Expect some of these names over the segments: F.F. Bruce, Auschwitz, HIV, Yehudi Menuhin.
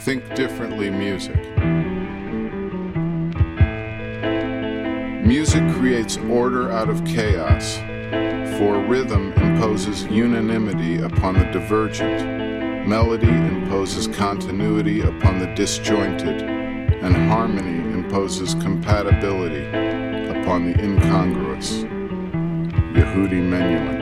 Think Differently Music. Music creates order out of chaos, for rhythm imposes unanimity upon the divergent, melody imposes continuity upon the disjointed, and harmony imposes compatibility upon the incongruous. Yehudi Menuhin.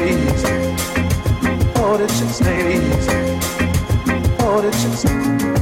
made easy. Oh, the shit's made easy. Oh, the shit's made easy.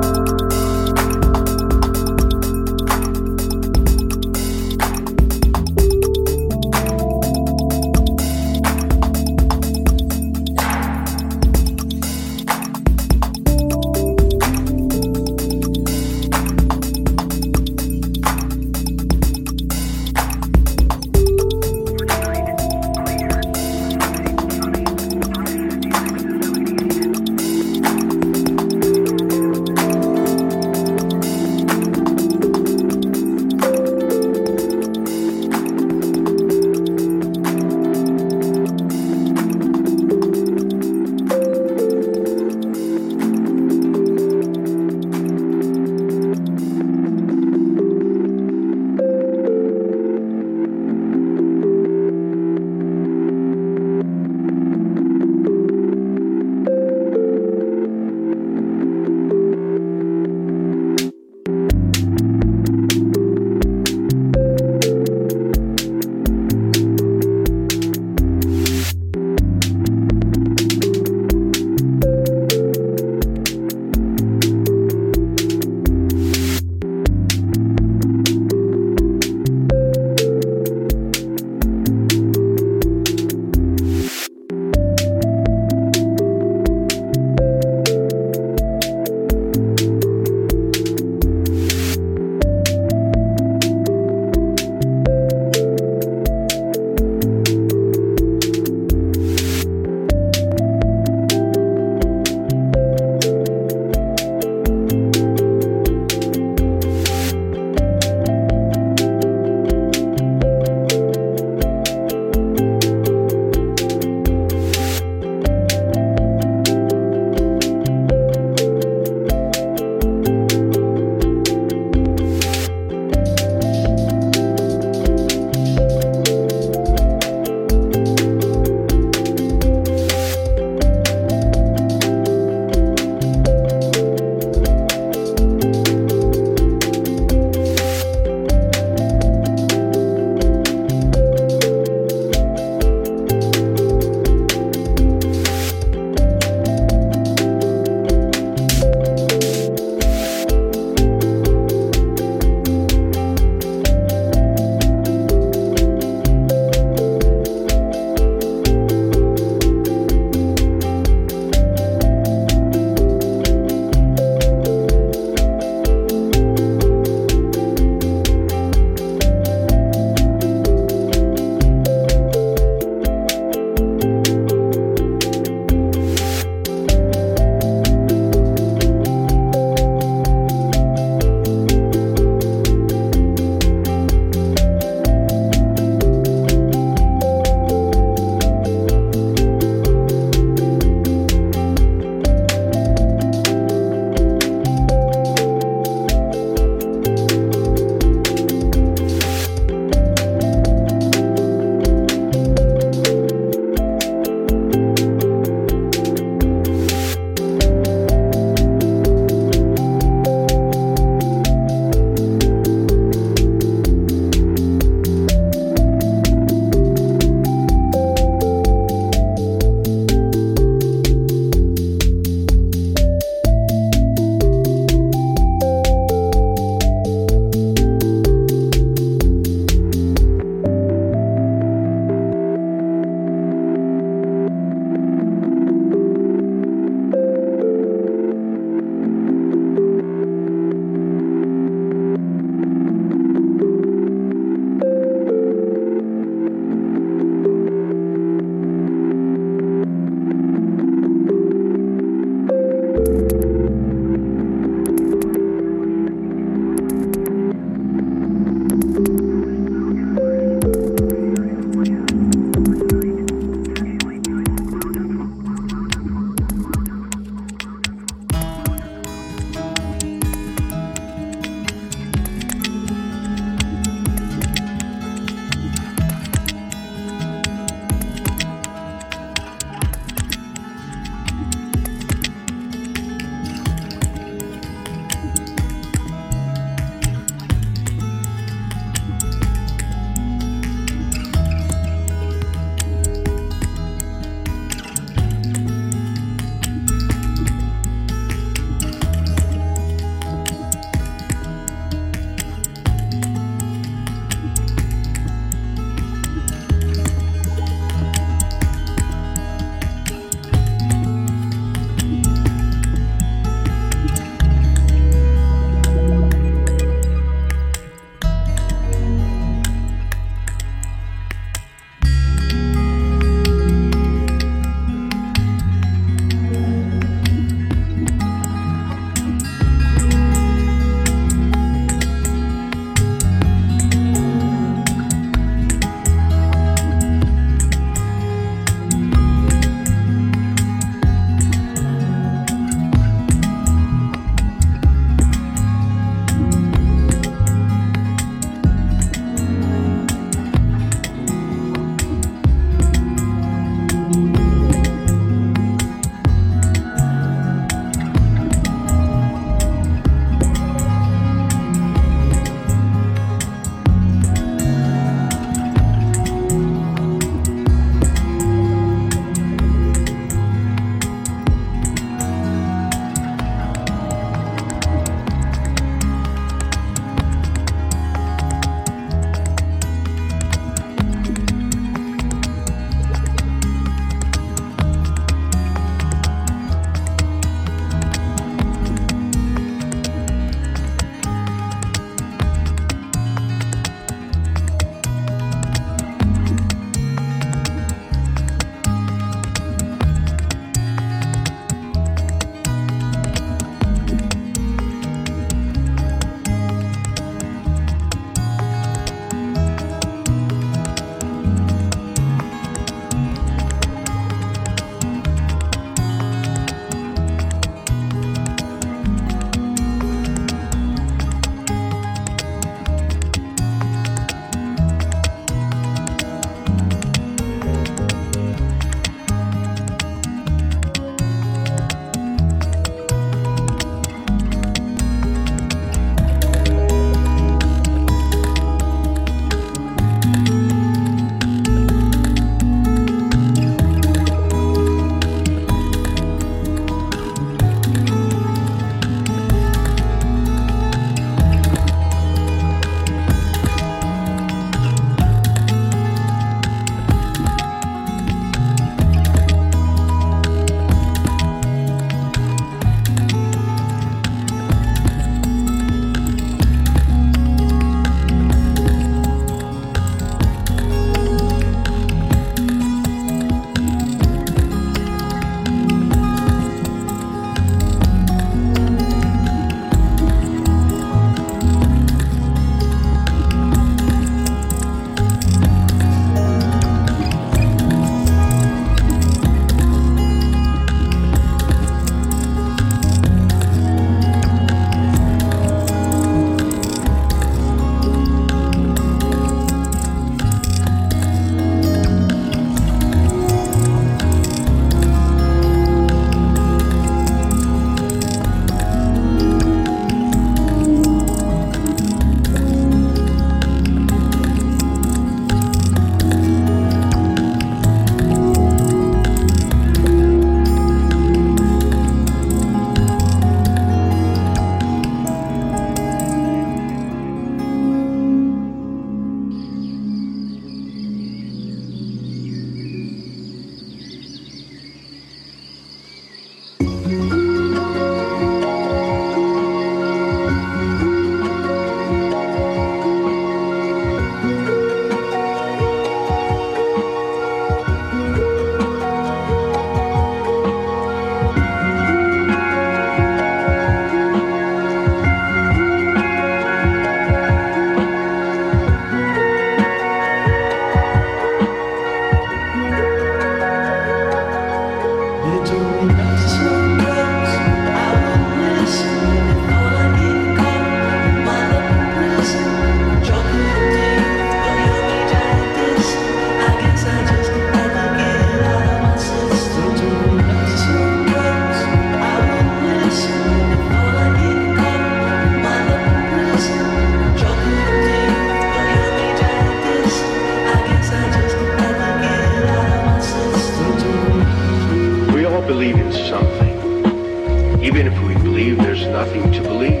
Even if we believe, there's nothing to believe.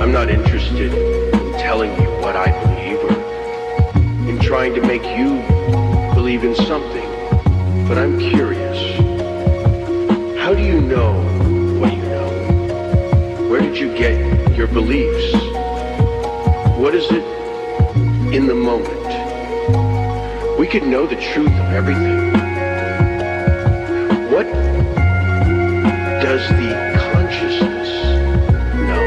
I'm not interested in telling you what I believe or in trying to make you believe in something, but I'm curious. How do you know what you know? Where did you get your beliefs? What is it in the moment? We could know the truth of everything. What does the consciousness know?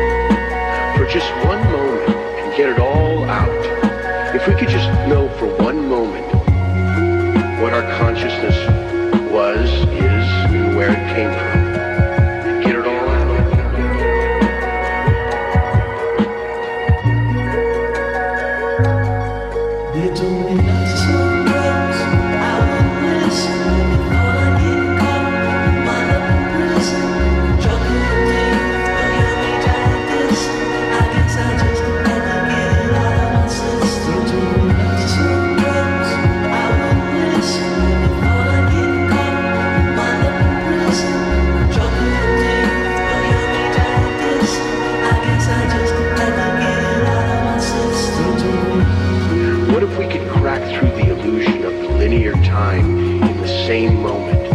For just one moment and get it all out. If we could just know for one moment what our consciousness was, is, and where it came from. Get it all out. They told me not to smoke drugs. I won't listen. Before I get caught, wind up in prison. Chocolate and tea, but you'll be down with this. I guess I just had to get it out of my system. They told me not to smoke drugs. I won't listen. Before I get caught, wind up in prison. Chocolate and tea, but you'll be down with this. I guess I just had to get it out of my system. What if we could crack through the illusion of linear time in the same moment?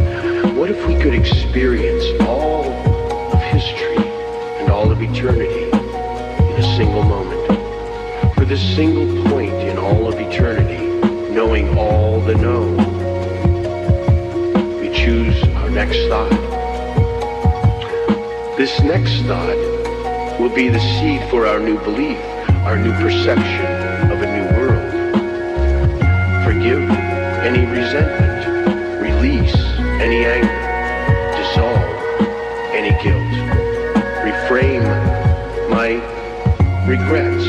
What if we could experience all of history and all of eternity in a single moment? For this single point in all of eternity, knowing all the known, we choose our next thought. This next thought will be the seed for our new belief, our new perception of a new world. Forgive any resentment, release any anger, dissolve any guilt, reframe my regrets,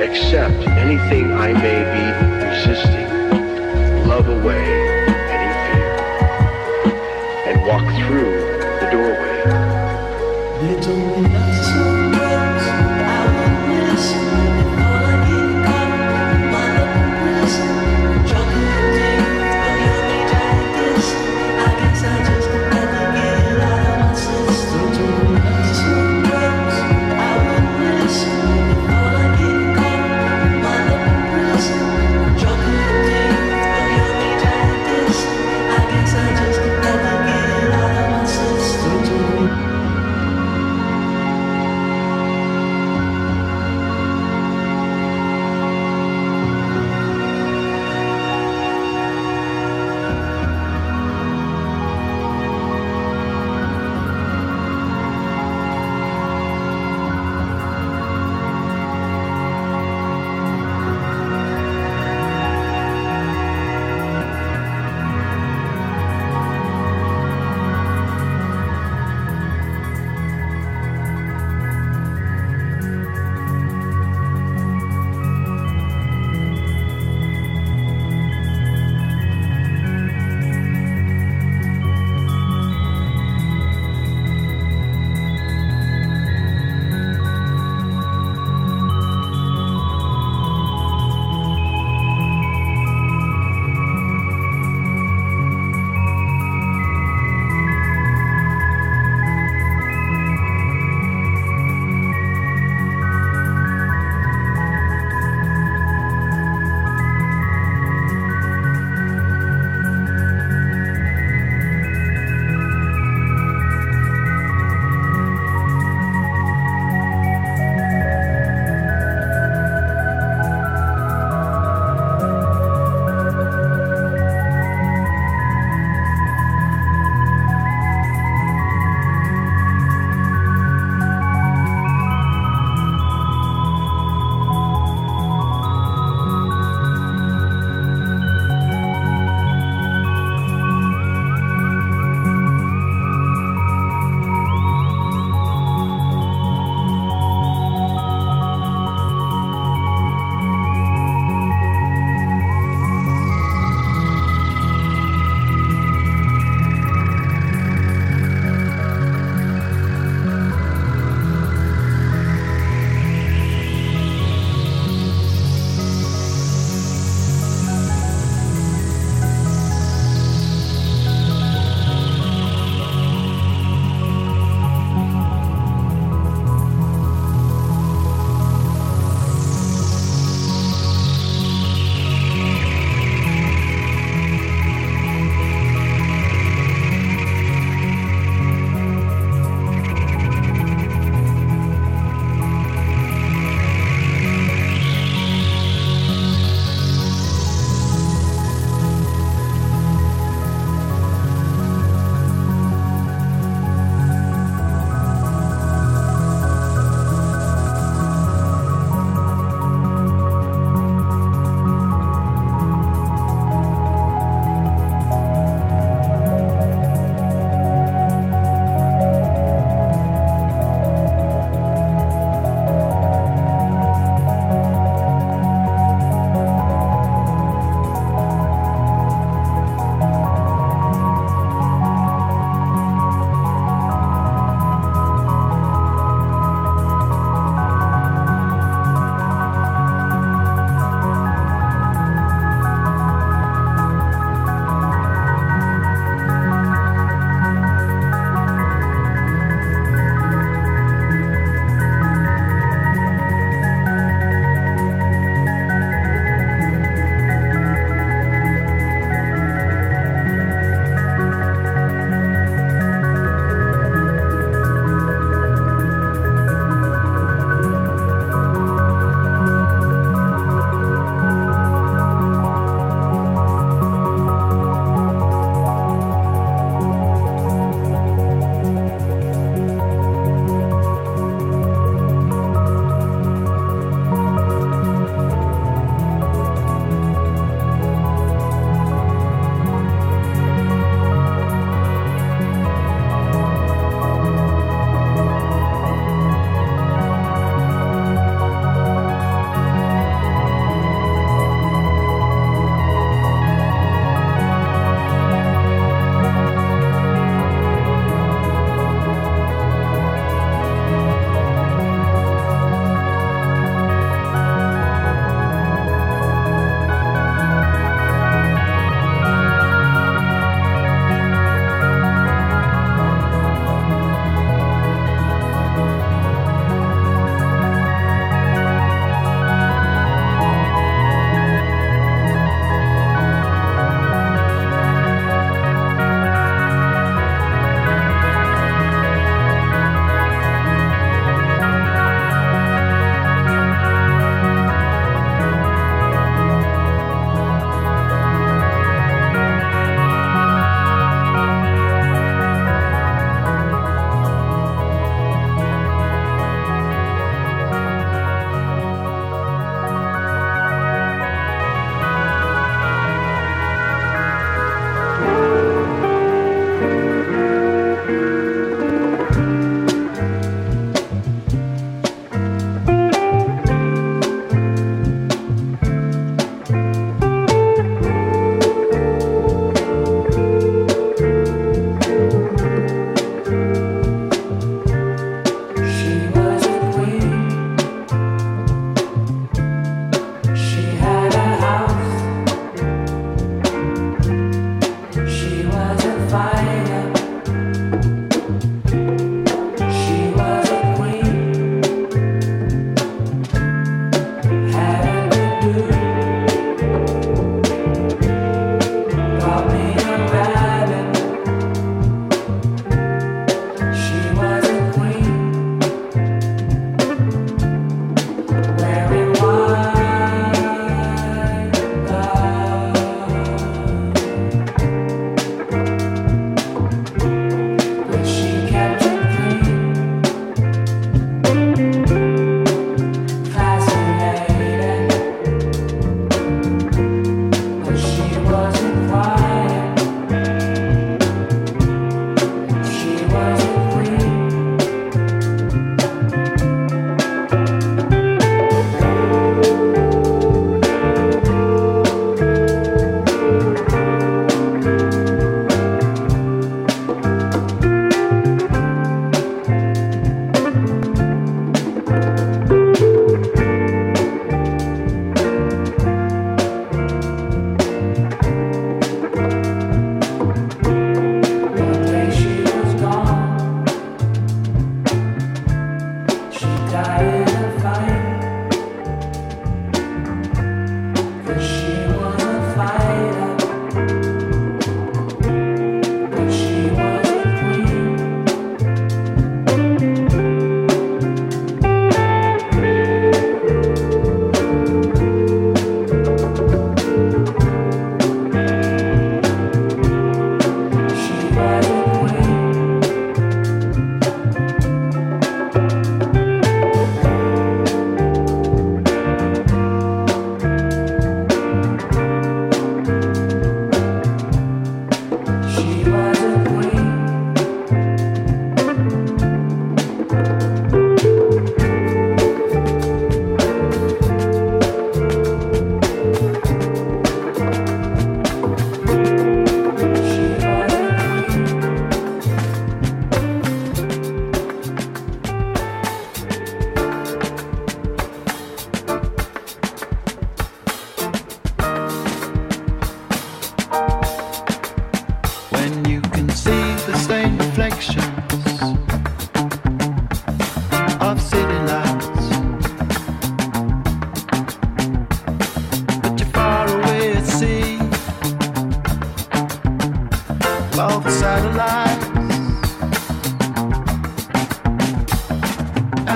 accept anything I may be resisting, love away any fear, and walk through the doorway. They told me not to smoke drugs. I won't listen. Before I get caught, wind up in prison. Chocolate and tea, but you'll be down with this. I guess I just had to get it out of my system. They told me not to smoke drugs. I won't listen. Before I get caught, wind up in prison. Chocolate and tea, but you'll be down with this. I guess I just had to get it out of my system.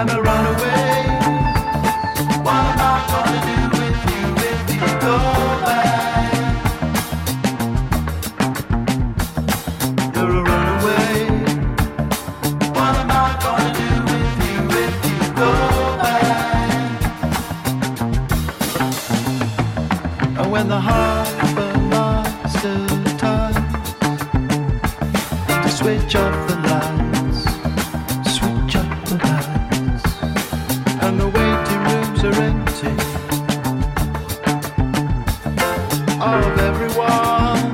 and I run away. What am I gonna do with you if you go back? You're a runaway. What am I gonna do with you if you go back? And when the harbor master tries to switch off the light, and the waiting rooms are empty of everyone.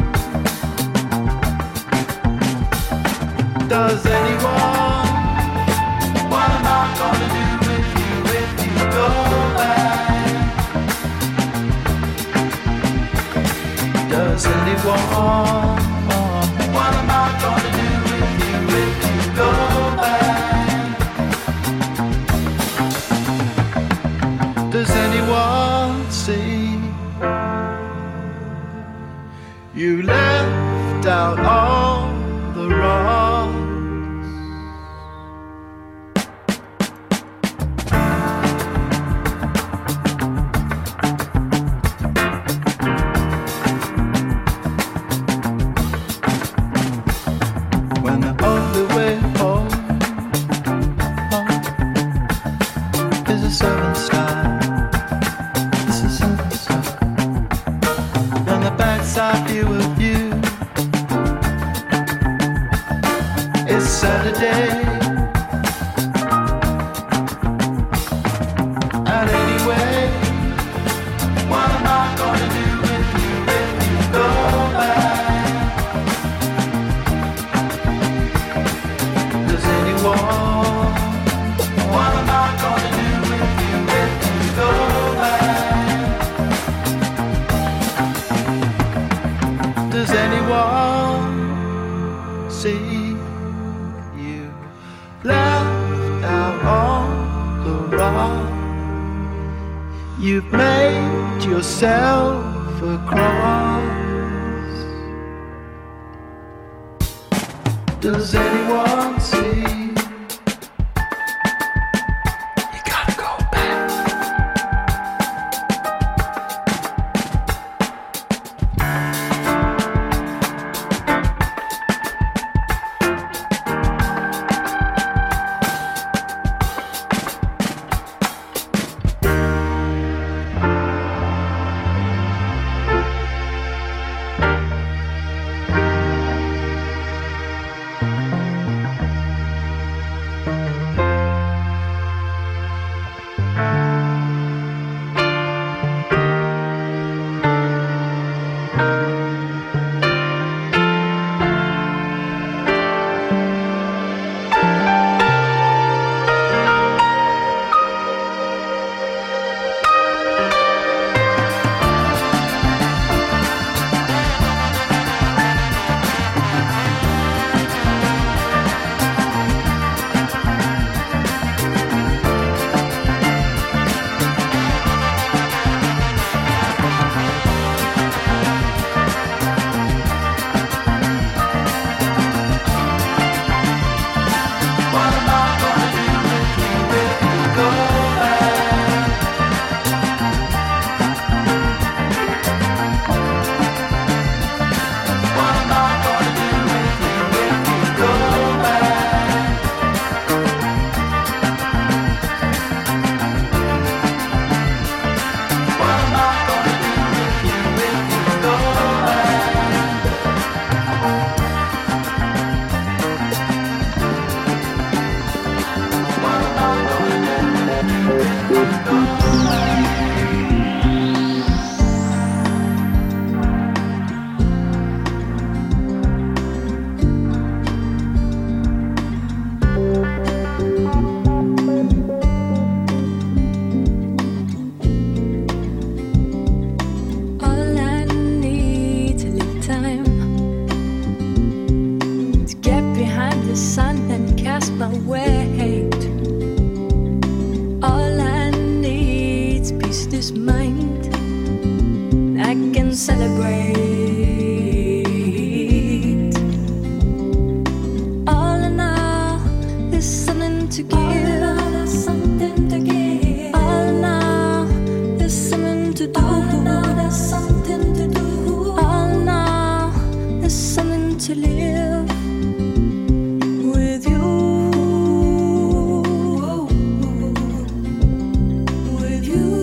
Does anyone? What am I gonna do with you if you go back? Does anyone? What am I gonna do with you if you go back? Does anyone see you left out all the wrongs? When the only way home is a seven star. Backside view of you. It's Saturday, and anyway, what am I gonna do with you if you go back? Does anyone? What am I gonna do with you if you go back? Does anyone see you left out on the wrong? You've made yourself a cross. Does anyone see? Celebrate all in all, there's something to give. to live with you, with you.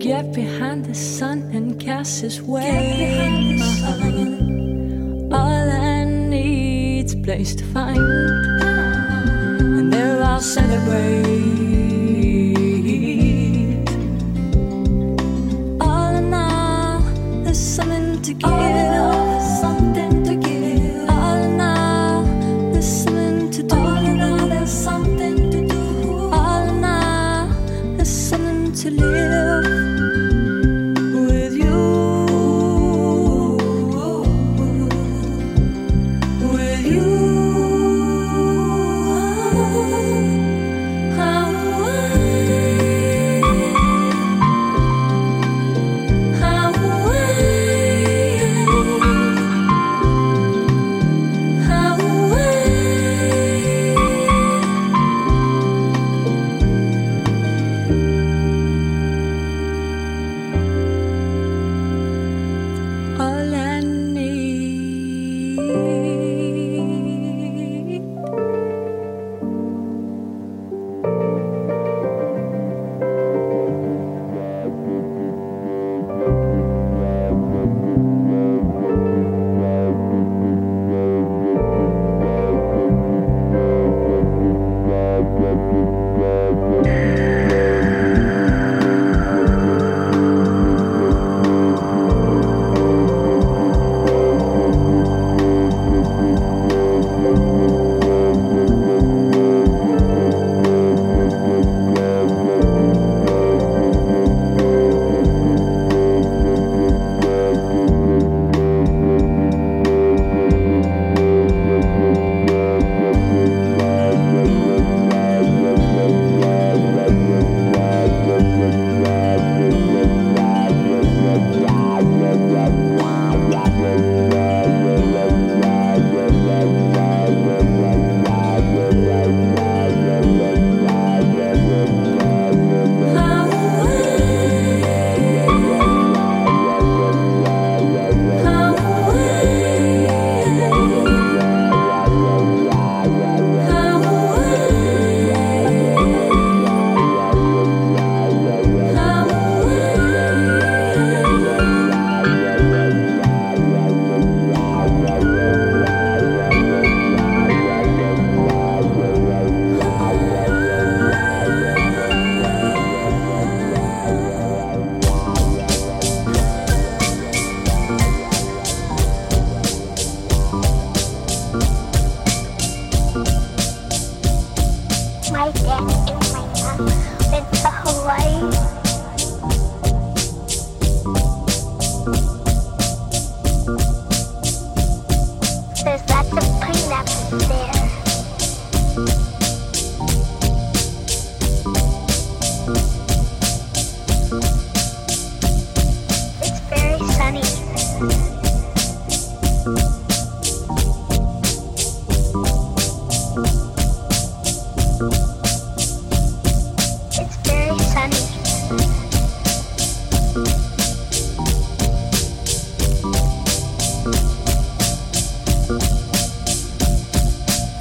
Get behind the sun and cast his way. All I need's a place to find, and there I'll celebrate. All in all, there's something to give. All in all, there's something to do. All in all, there's something to do. All in all, there's something to live.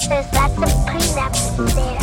There's lots of pineapples there.